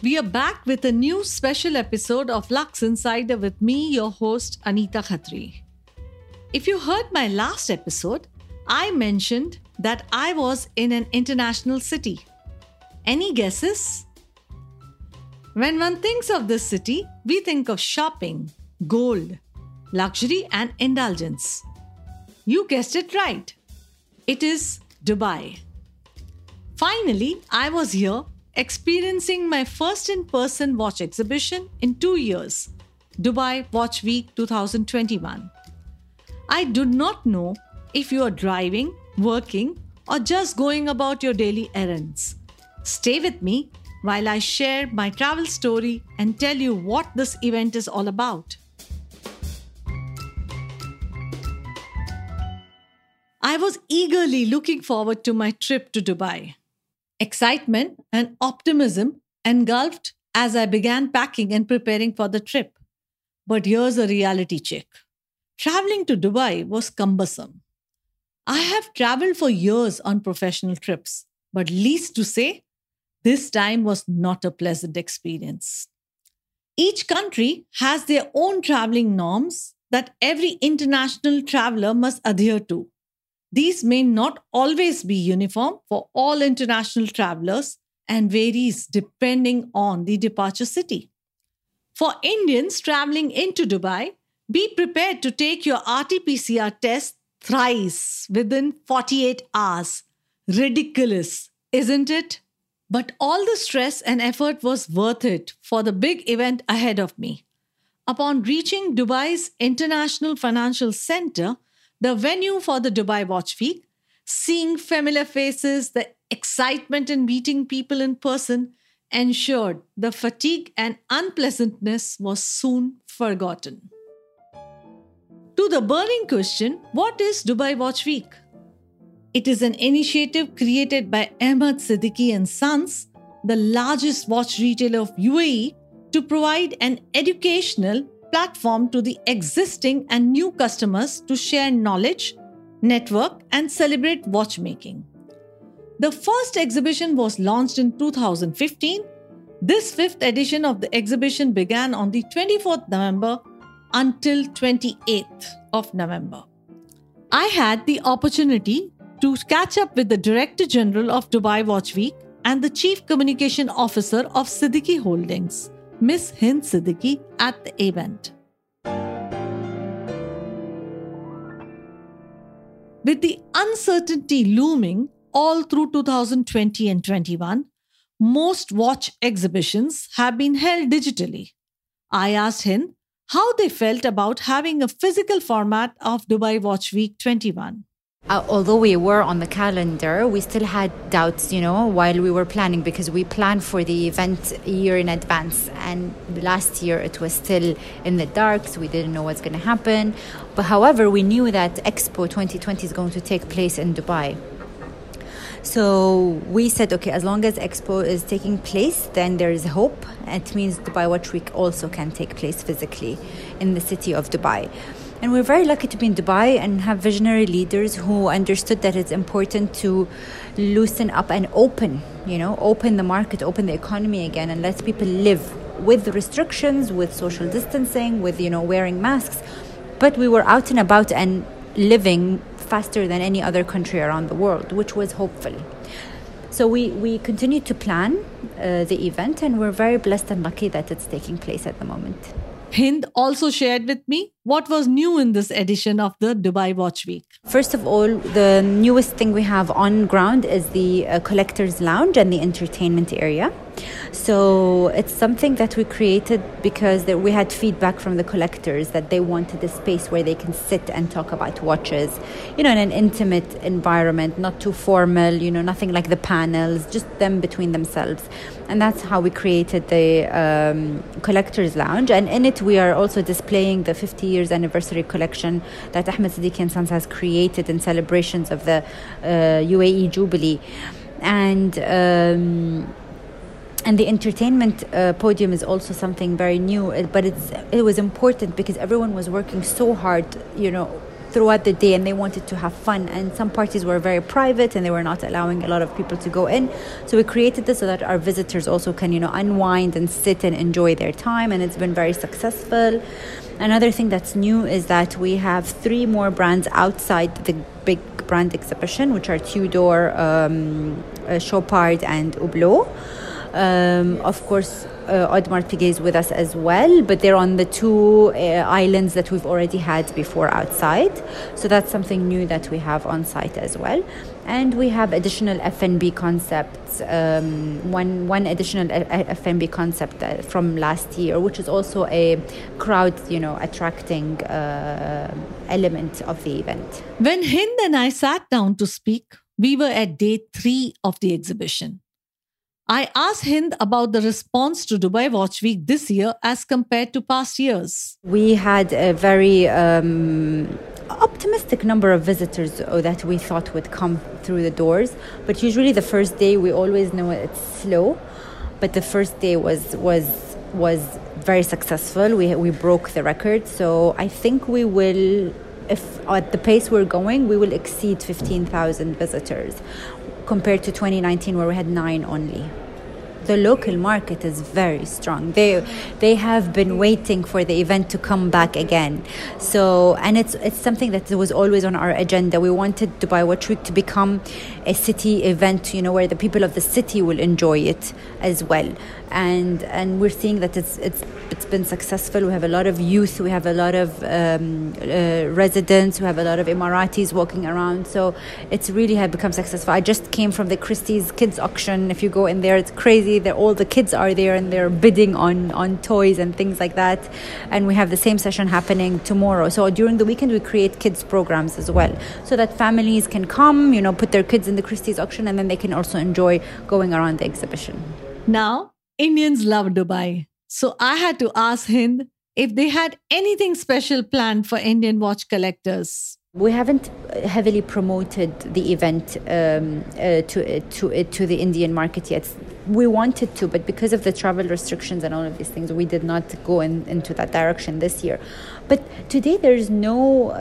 We are back with a new special episode of Lux Insider with me, your host, Anita Khatri. If you heard my last episode, I mentioned that I was in an international city. Any guesses? When one thinks of this city, we think of shopping, gold, luxury and indulgence. You guessed it right. It is Dubai. Finally, I was here experiencing my first in-person watch exhibition in 2 years, Dubai Watch Week 2021. I do not know if you are driving, working, or just going about your daily errands. Stay with me while I share my travel story and tell you what this event is all about. I was eagerly looking forward to my trip to Dubai. Excitement and optimism engulfed as I began packing and preparing for the trip. But here's a reality check. Traveling to Dubai was cumbersome. I have traveled for years on professional trips, but least to say, this time was not a pleasant experience. Each country has their own traveling norms that every international traveler must adhere to. These may not always be uniform for all international travelers and varies depending on the departure city. For Indians traveling into Dubai, be prepared to take your RT-PCR test thrice within 48 hours. Ridiculous, isn't it? But all the stress and effort was worth it for the big event ahead of me. Upon reaching Dubai's International Financial Center, the venue for the Dubai Watch Week, seeing familiar faces, the excitement in meeting people in person ensured the fatigue and unpleasantness was soon forgotten. To the burning question, what is Dubai Watch Week? It is an initiative created by Ahmed Seddiqi and Sons, the largest watch retailer of UAE, to provide an educational platform to the existing and new customers to share knowledge, network, and celebrate watchmaking. The first exhibition was launched in 2015. This fifth edition of the exhibition began on the 24th November until 28th of November. I had the opportunity to catch up with the Director General of Dubai Watch Week and the Chief Communication Officer of Seddiqi Holdings, Ms. Hind Seddiqi, at the event. With the uncertainty looming all through 2020 and 21, most watch exhibitions have been held digitally. I asked Hind how they felt about having a physical format of Dubai Watch Week 21. Although we were on the calendar, we still had doubts, while we were planning, because we plan for the event a year in advance. And last year it was still in the dark, so we didn't know what's going to happen. But however, we knew that Expo 2020 is going to take place in Dubai. So we said, okay, as long as Expo is taking place, then there is hope. It means Dubai Watch Week also can take place physically in the city of Dubai. And we're very lucky to be in Dubai and have visionary leaders who understood that it's important to loosen up and open the market, open the economy again, and let people live with restrictions, with social distancing, with, wearing masks. But we were out and about and living faster than any other country around the world, which was hopeful. So we continue to plan the event, and we're very blessed and lucky that it's taking place at the moment. Hind also shared with me what was new in this edition of the Dubai Watch Week. First of all, the newest thing we have on ground is the collector's lounge and the entertainment area. So it's something that we created because we had feedback from the collectors that they wanted a space where they can sit and talk about watches, in an intimate environment, not too formal, nothing like the panels, just them between themselves. And that's how we created the collector's lounge. And in it, we are also displaying the 50 years anniversary collection that Ahmed Seddiqi and Sons has created in celebrations of the UAE Jubilee. And the entertainment podium is also something very new, but it was important because everyone was working so hard, throughout the day, and they wanted to have fun. And some parties were very private and they were not allowing a lot of people to go in. So we created this so that our visitors also can, you know, unwind and sit and enjoy their time. And it's been very successful. Another thing that's new is that we have 3 more brands outside the big brand exhibition, which are Tudor, Chopard and Hublot. Of course, Audemars Piguet is with us as well, but they're on the 2 islands that we've already had before outside. So that's something new that we have on site as well. And we have additional F&B concepts, one additional F&B concept from last year, which is also a crowd, you know, attracting element of the event. When Hind and I sat down to speak, we were at day 3 of the exhibition. I asked Hind about the response to Dubai Watch Week this year as compared to past years. We had a very optimistic number of visitors that we thought would come through the doors. But usually the first day, we always know it's slow. But the first day was very successful. We broke the record. So I think we will, if at the pace we're going, we will exceed 15,000 visitors, compared to 2019 where we had 9 only. The local market is very strong. They have been waiting for the event to come back again. So, and it's something that was always on our agenda. We wanted Dubai Watch Week to become a city event, you know, where the people of the city will enjoy it as well. And we're seeing that it's been successful. We have a lot of youth. We have a lot of residents. We have a lot of Emiratis walking around. So it's really had become successful. I just came from the Christie's kids auction. If you go in there, it's crazy. All the kids are there and they're bidding on toys and things like that. And we have the same session happening tomorrow. So during the weekend, we create kids programs as well, so that families can come, you know, put their kids in the Christie's auction, and then they can also enjoy going around the exhibition. Now, Indians love Dubai. So I had to ask Hind if they had anything special planned for Indian watch collectors. We haven't heavily promoted the event to the Indian market yet. We wanted to, but because of the travel restrictions and all of these things, we did not go into that direction this year. But today there is no,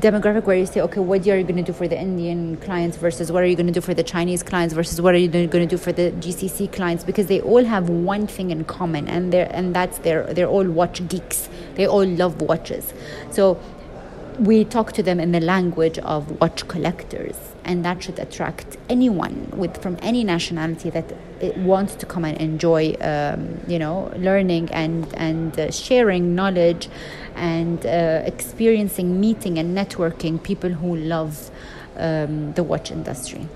demographic where you say, okay, what are you going to do for the Indian clients versus what are you going to do for the Chinese clients versus what are you going to do for the GCC clients? Because they all have one thing in common, and that's they're all watch geeks. They all love watches. So we talk to them in the language of watch collectors, and that should attract anyone from any nationality that wants to come and enjoy, learning and sharing knowledge and experiencing, meeting and networking people who love the watch industry.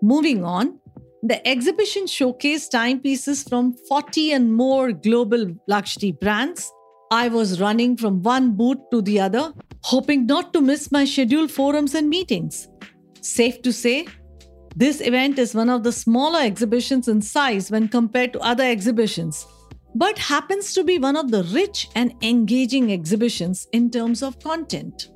Moving on, the exhibition showcased timepieces from 40 and more global luxury brands. I was running from one booth to the other, hoping not to miss my scheduled forums and meetings. Safe to say, this event is one of the smaller exhibitions in size when compared to other exhibitions, but happens to be one of the rich and engaging exhibitions in terms of content.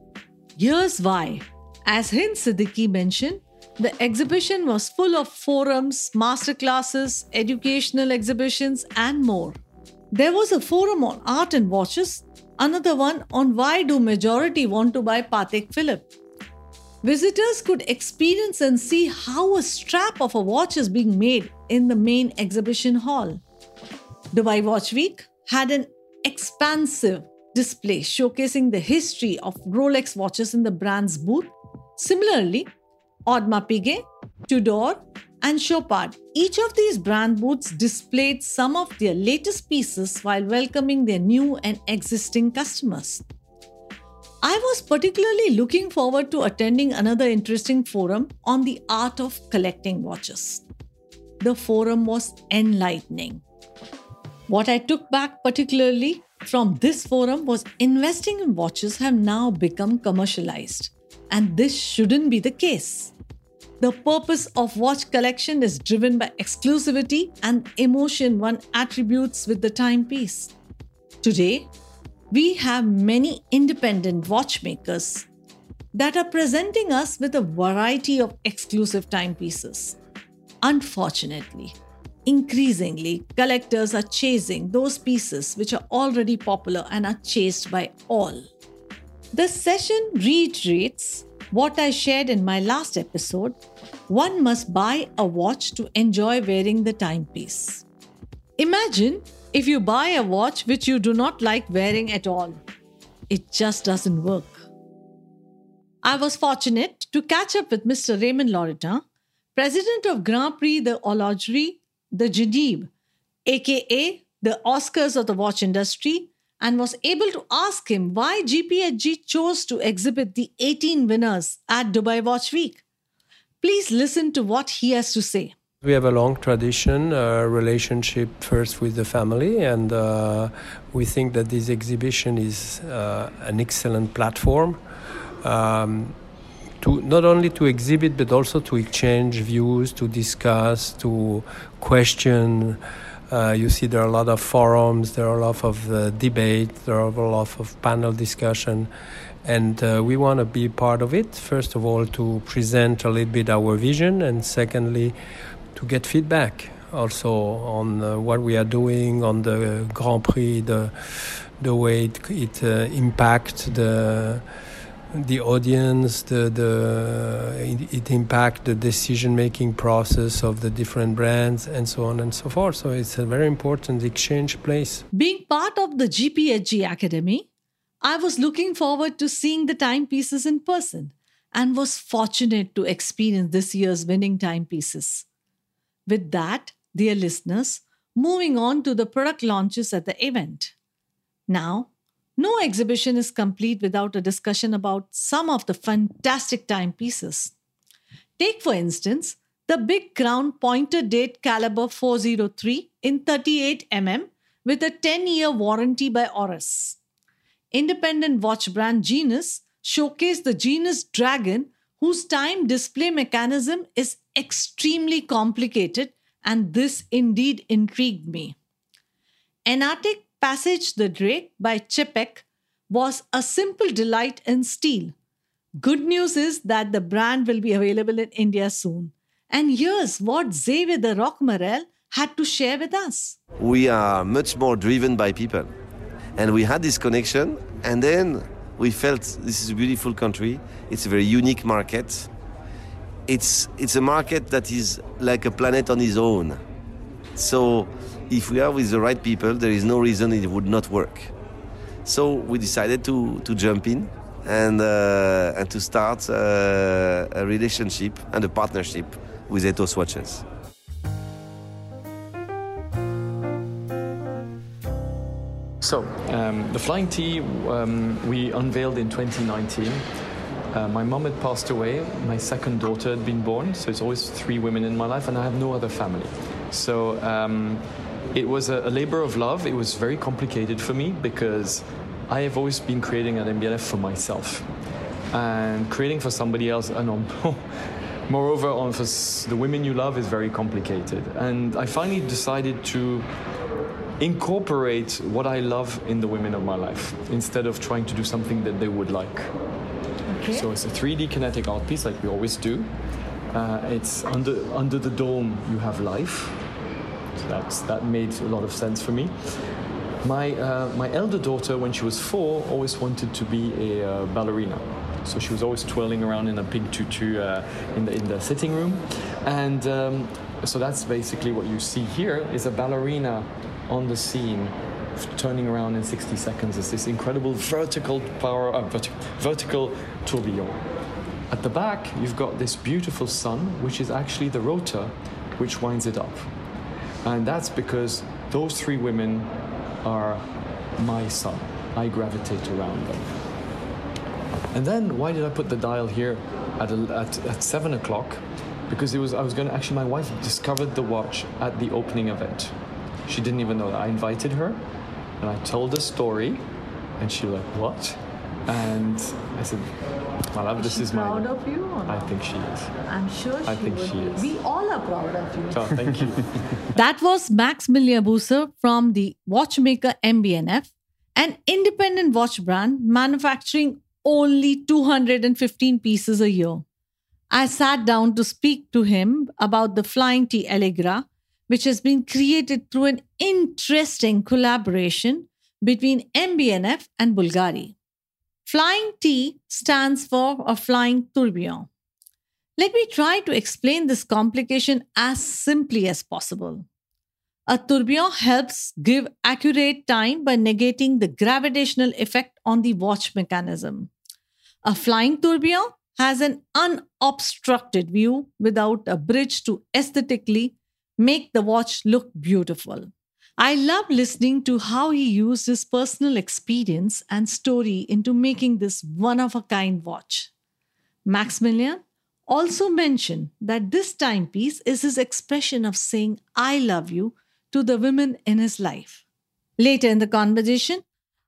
Here's why. As Hind Seddiqi mentioned, the exhibition was full of forums, masterclasses, educational exhibitions, and more. There was a forum on art and watches, another one on why do majority want to buy Patek Philippe. Visitors could experience and see how a strap of a watch is being made in the main exhibition hall. Dubai Watch Week had an expansive display showcasing the history of Rolex watches in the brand's booth. Similarly, Audemars Piguet, Tudor, and Chopard. Each of these brand booths displayed some of their latest pieces while welcoming their new and existing customers. I was particularly looking forward to attending another interesting forum on the art of collecting watches. The forum was enlightening. What I took back particularly from this forum was investing in watches have now become commercialized, and this shouldn't be the case. The purpose of watch collection is driven by exclusivity and emotion one attributes with the timepiece. Today, we have many independent watchmakers that are presenting us with a variety of exclusive timepieces. Unfortunately, increasingly, collectors are chasing those pieces which are already popular and are chased by all. The session reiterates what I shared in my last episode. One must buy a watch to enjoy wearing the timepiece. Imagine if you buy a watch which you do not like wearing at all. It just doesn't work. I was fortunate to catch up with Mr. Raymond Loretan, president of Grand Prix de Horlogerie de Genève, aka the Oscars of the watch industry, and was able to ask him why GPHG chose to exhibit the 18 winners at Dubai Watch Week. Please listen to what he has to say. We have a long tradition, relationship first with the family, and we think that this exhibition is an excellent platform to not only to exhibit but also to exchange views, to discuss, to question. You see there are a lot of forums, there are a lot of debate, there are a lot of panel discussion, and we want to be part of it, first of all, to present a little bit our vision, and secondly, to get feedback also on what we are doing, on the Grand Prix, the way it impacts the audience, it impacts the decision-making process of the different brands, and so on and so forth. So it's a very important exchange place. Being part of the GPHG Academy, I was looking forward to seeing the timepieces in person and was fortunate to experience this year's winning timepieces. With that, dear listeners, moving on to the product launches at the event. Now, no exhibition is complete without a discussion about some of the fantastic timepieces. Take, for instance, the Big Crown Pointer Date Caliber 403 in 38mm with a 10-year warranty by Oris. Independent watch brand Genus showcased the Genus Dragon, whose time display mechanism is extremely complicated, and this indeed intrigued me. Aratec Passage the Drake by Chepek was a simple delight in steel. Good news is that the brand will be available in India soon. And here's what Xavier de Rockmorel had to share with us. We are much more driven by people. And we had this connection, and then we felt this is a beautiful country. It's a very unique market. It's a market that is like a planet on its own. So if we are with the right people, there is no reason it would not work. So we decided to jump in and to start a relationship and a partnership with Ethos Watches. So the Flying T we unveiled in 2019. My mom had passed away. My second daughter had been born. So it's always three women in my life, and I have no other family. So it was a labor of love. It was very complicated for me because I have always been creating an MB&F for myself and creating for somebody else. And moreover, for the women you love is very complicated. And I finally decided to incorporate what I love in the women of my life instead of trying to do something that they would like. Okay. So it's a 3D kinetic art piece like we always do. It's under the dome, you have life. That made a lot of sense for me. My elder daughter, when she was 4, always wanted to be a ballerina. So she was always twirling around in a pink tutu in the sitting room. And so that's basically what you see here is a ballerina on the scene, turning around in 60 seconds. It's this incredible vertical tourbillon. At the back, you've got this beautiful sun, which is actually the rotor, which winds it up. And that's because those three women are my sun. I gravitate around them. And then why did I put the dial here at 7:00? Because my wife discovered the watch at the opening event. She didn't even know that. I invited her and I told the story and she was like, "What?" And I said, "My love, this is my love." Is she proud of you or not? I think she is. I'm sure she is. We all are proud of you. Oh, thank you. That was Maximilian Büsser from the watchmaker MB&F, an independent watch brand manufacturing only 215 pieces a year. I sat down to speak to him about the Flying T Allegra, which has been created through an interesting collaboration between MB&F and Bulgari. Flying T stands for a flying tourbillon. Let me try to explain this complication as simply as possible. A tourbillon helps give accurate time by negating the gravitational effect on the watch mechanism. A flying tourbillon has an unobstructed view without a bridge to aesthetically make the watch look beautiful. I love listening to how he used his personal experience and story into making this one-of-a-kind watch. Maximilian also mentioned that this timepiece is his expression of saying, "I love you," to the women in his life. Later in the conversation,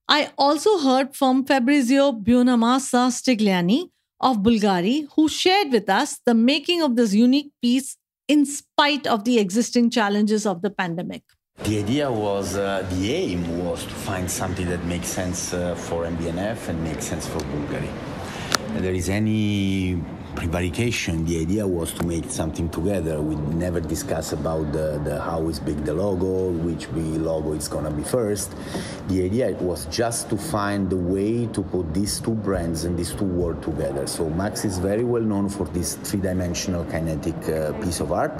I also heard from Fabrizio Buonamassa Stigliani of Bulgari, who shared with us the making of this unique piece in spite of the existing challenges of the pandemic. The aim was to find something that makes sense for MB&F and makes sense for Bulgari. And there is any prevarication. The idea was to make something together. We never discussed about how is big the logo, which logo is going to be first. The idea was just to find the way to put these two brands and these two worlds together. So Max is very well known for this three-dimensional kinetic piece of art.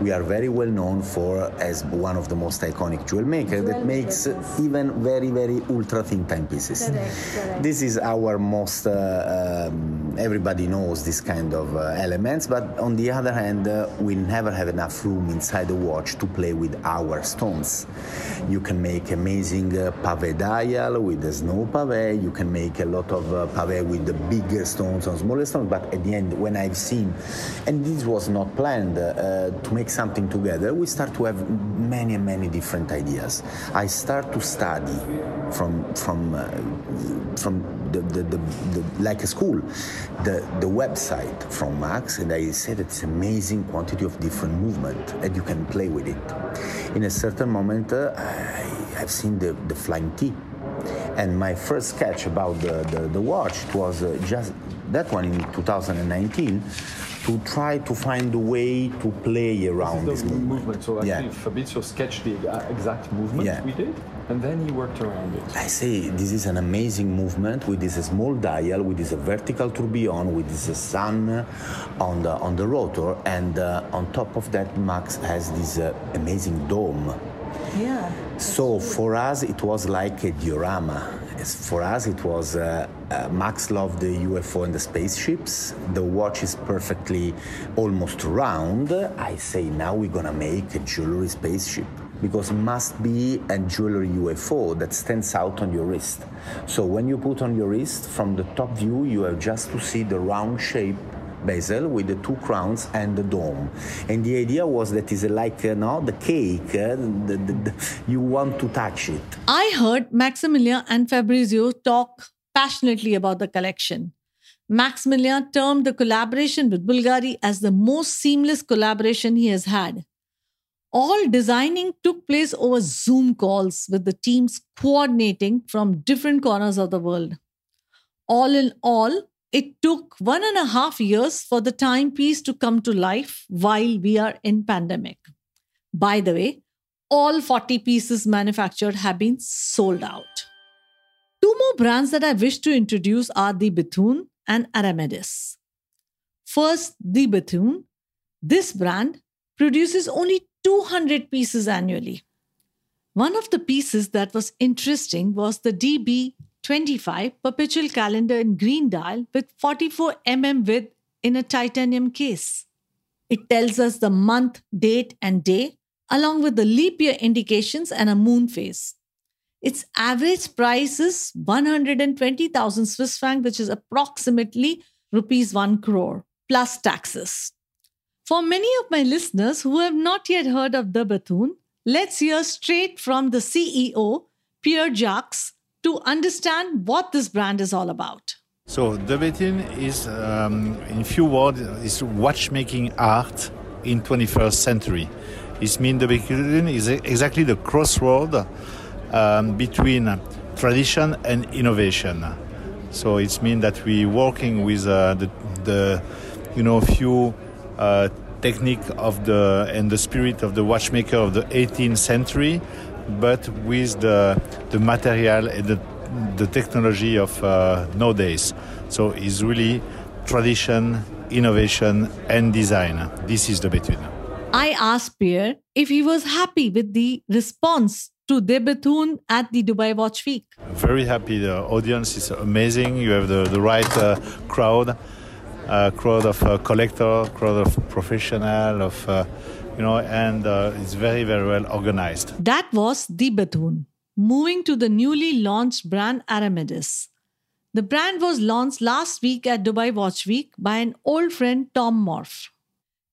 We are very well known for as one of the most iconic jewel makers that makes even very, very ultra-thin timepieces. Correct. This is our most... everybody knows this kind of elements, but on the other hand, we never have enough room inside the watch to play with our stones. You can make amazing pavé dial with the snow pavé, you can make a lot of pavé with the bigger stones or smaller stones, but at the end, when I've seen, and this was not planned, to make something together, we start to have many, many different ideas. I start to study from like a school, the website from Max, and I said it's amazing quantity of different movement and you can play with it. In a certain moment, I've seen the flying T, and my first sketch about the watch, it was just that one in 2019, to try to find a way to play around this movement. So actually, Fabrizio sketched the exact movement we did, and then he worked around it. I say, this is an amazing movement with this small dial, with this vertical tourbillon, with this sun on the rotor, and on top of that, Max has this amazing dome. Yeah. So for us, it was like a diorama. For us, it was Max loved the UFO and the spaceships. The watch is perfectly almost round. I say, now we're going to make a jewelry spaceship, because must be a jewelry UFO that stands out on your wrist. So when you put on your wrist, from the top view, you have just to see the round shape bezel with the two crowns and the dome. And the idea was that it's like the cake, you want to touch it. I heard Maximilian and Fabrizio talk passionately about the collection. Maximilian termed the collaboration with Bulgari as the most seamless collaboration he has had. All designing took place over Zoom calls with the teams coordinating from different corners of the world. All in all, it took 1.5 years for the timepiece to come to life while we are in pandemic. By the way, all 40 pieces manufactured have been sold out. Two more brands that I wish to introduce are De Bethune and Aramidès. First, De Bethune. This brand produces only 200 pieces annually. One of the pieces that was interesting was the DB25 perpetual calendar in green dial with 44 mm width in a titanium case. It tells us the month, date and day along with the leap year indications and a moon phase. Its average price is 120,000 Swiss francs, which is approximately rupees 1 crore plus taxes. For many of my listeners who have not yet heard of De Bethune, let's hear straight from the CEO, Pierre Jacques, to understand what this brand is all about. So De Bethune is, in few words, is watchmaking art in 21st century. It means De Bethune is exactly the crossroad between tradition and innovation. So it means that we working with few technique of the spirit of the watchmaker of the 18th century, but with the material and the the technology of nowadays. So it's really tradition, innovation, and design. This is De Bethune. I asked Pierre if he was happy with the response to De Bethune at the Dubai Watch Week. Very happy. The audience is amazing. You have the right crowd. Crowd of collector, crowd of professional, of and it's very, very well organized. That was De Bethune. Moving to the newly launched brand Aramidès. The brand was launched last week at Dubai Watch Week by an old friend, Tom Morph.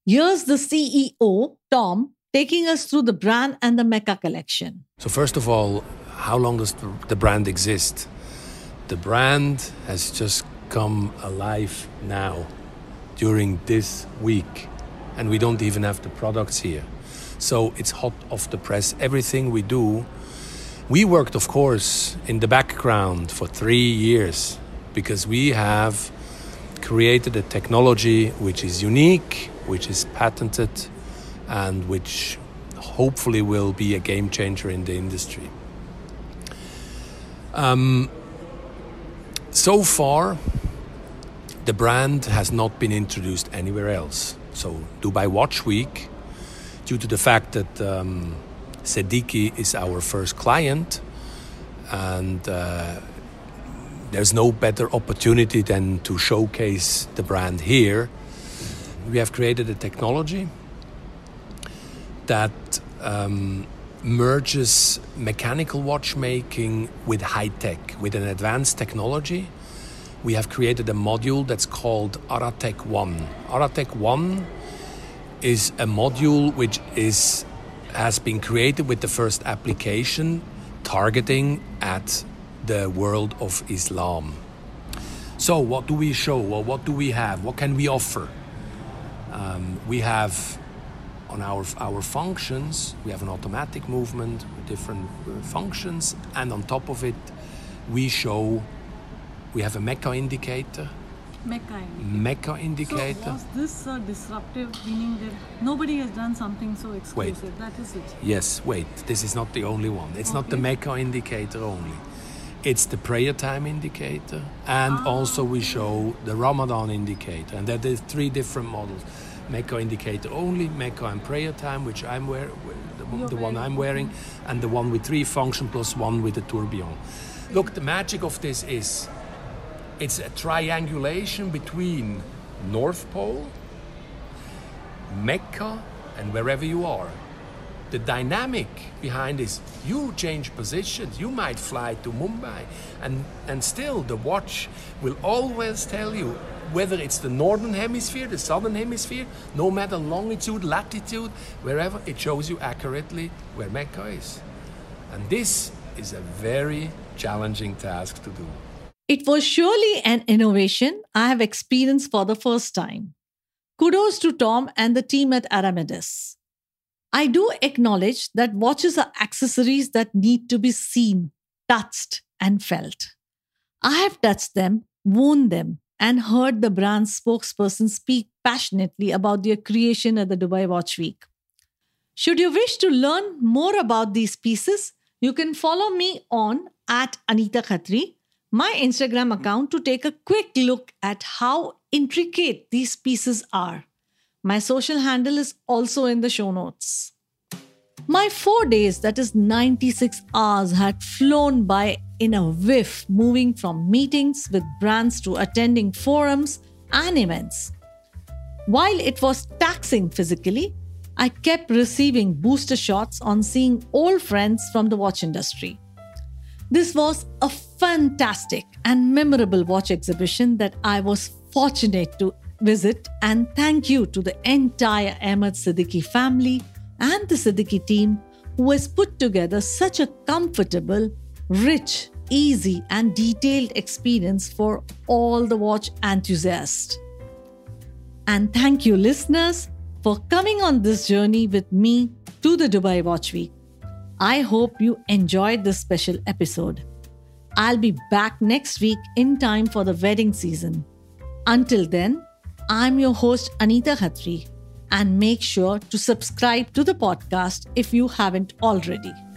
Here's the CEO, Tom, taking us through the brand and the Mecca collection. So first of all, how long does the brand exist? The brand has just come alive now, during this week. And we don't even have the products here. So it's hot off the press, everything we do. We worked, of course, in the background for 3 years because we have created a technology which is unique, which is patented, and which hopefully will be a game changer in the industry. So far, the brand has not been introduced anywhere else. So Dubai Watch Week, due to the fact that Seddiqi is our first client, and there's no better opportunity than to showcase the brand here. We have created a technology that merges mechanical watchmaking with high-tech, with an advanced technology. We have created a module that's called Aratec One. Aratec One is a module which has been created with the first application targeting at the world of Islam. So what do we show? Well, what do we have? What can we offer? We have on our functions, we have an automatic movement with different functions, and on top of it, we have a Mecca indicator. Mecca indicator. So was this disruptive, meaning that nobody has done something so exclusive? Wait. That is it. Yes, wait. This is not the only one. It's not the Mecca indicator only. It's the prayer time indicator. And also we show the Ramadan indicator. And there are 3 different models. Mecca indicator only, Mecca and prayer time, which I'm wearing, the one I'm wearing, and the one with 3 functions plus 1 with a tourbillon. Look, the magic of this is it's a triangulation between North Pole, Mecca, and wherever you are. The dynamic behind is you change positions. You might fly to Mumbai, and still the watch will always tell you whether it's the northern hemisphere, the southern hemisphere, no matter longitude, latitude, wherever, it shows you accurately where Mecca is. And this is a very challenging task to do. It was surely an innovation I have experienced for the first time. Kudos to Tom and the team at Aramidès. I do acknowledge that watches are accessories that need to be seen, touched, and felt. I have touched them, worn them, and heard the brand spokesperson speak passionately about their creation at the Dubai Watch Week. Should you wish to learn more about these pieces, you can follow me on @AnitaKhatri. My Instagram account to take a quick look at how intricate these pieces are. My social handle is also in the show notes. My 4 days, that is 96 hours, had flown by in a whiff, moving from meetings with brands to attending forums and events. While it was taxing physically, I kept receiving booster shots on seeing old friends from the watch industry. This was a fantastic and memorable watch exhibition that I was fortunate to visit, and thank you to the entire Ahmed Seddiqi family and the Seddiqi team who has put together such a comfortable, rich, easy and detailed experience for all the watch enthusiasts. And thank you listeners for coming on this journey with me to the Dubai Watch Week. I hope you enjoyed this special episode. I'll be back next week in time for the wedding season. Until then, I'm your host Anita Khatri, and make sure to subscribe to the podcast if you haven't already.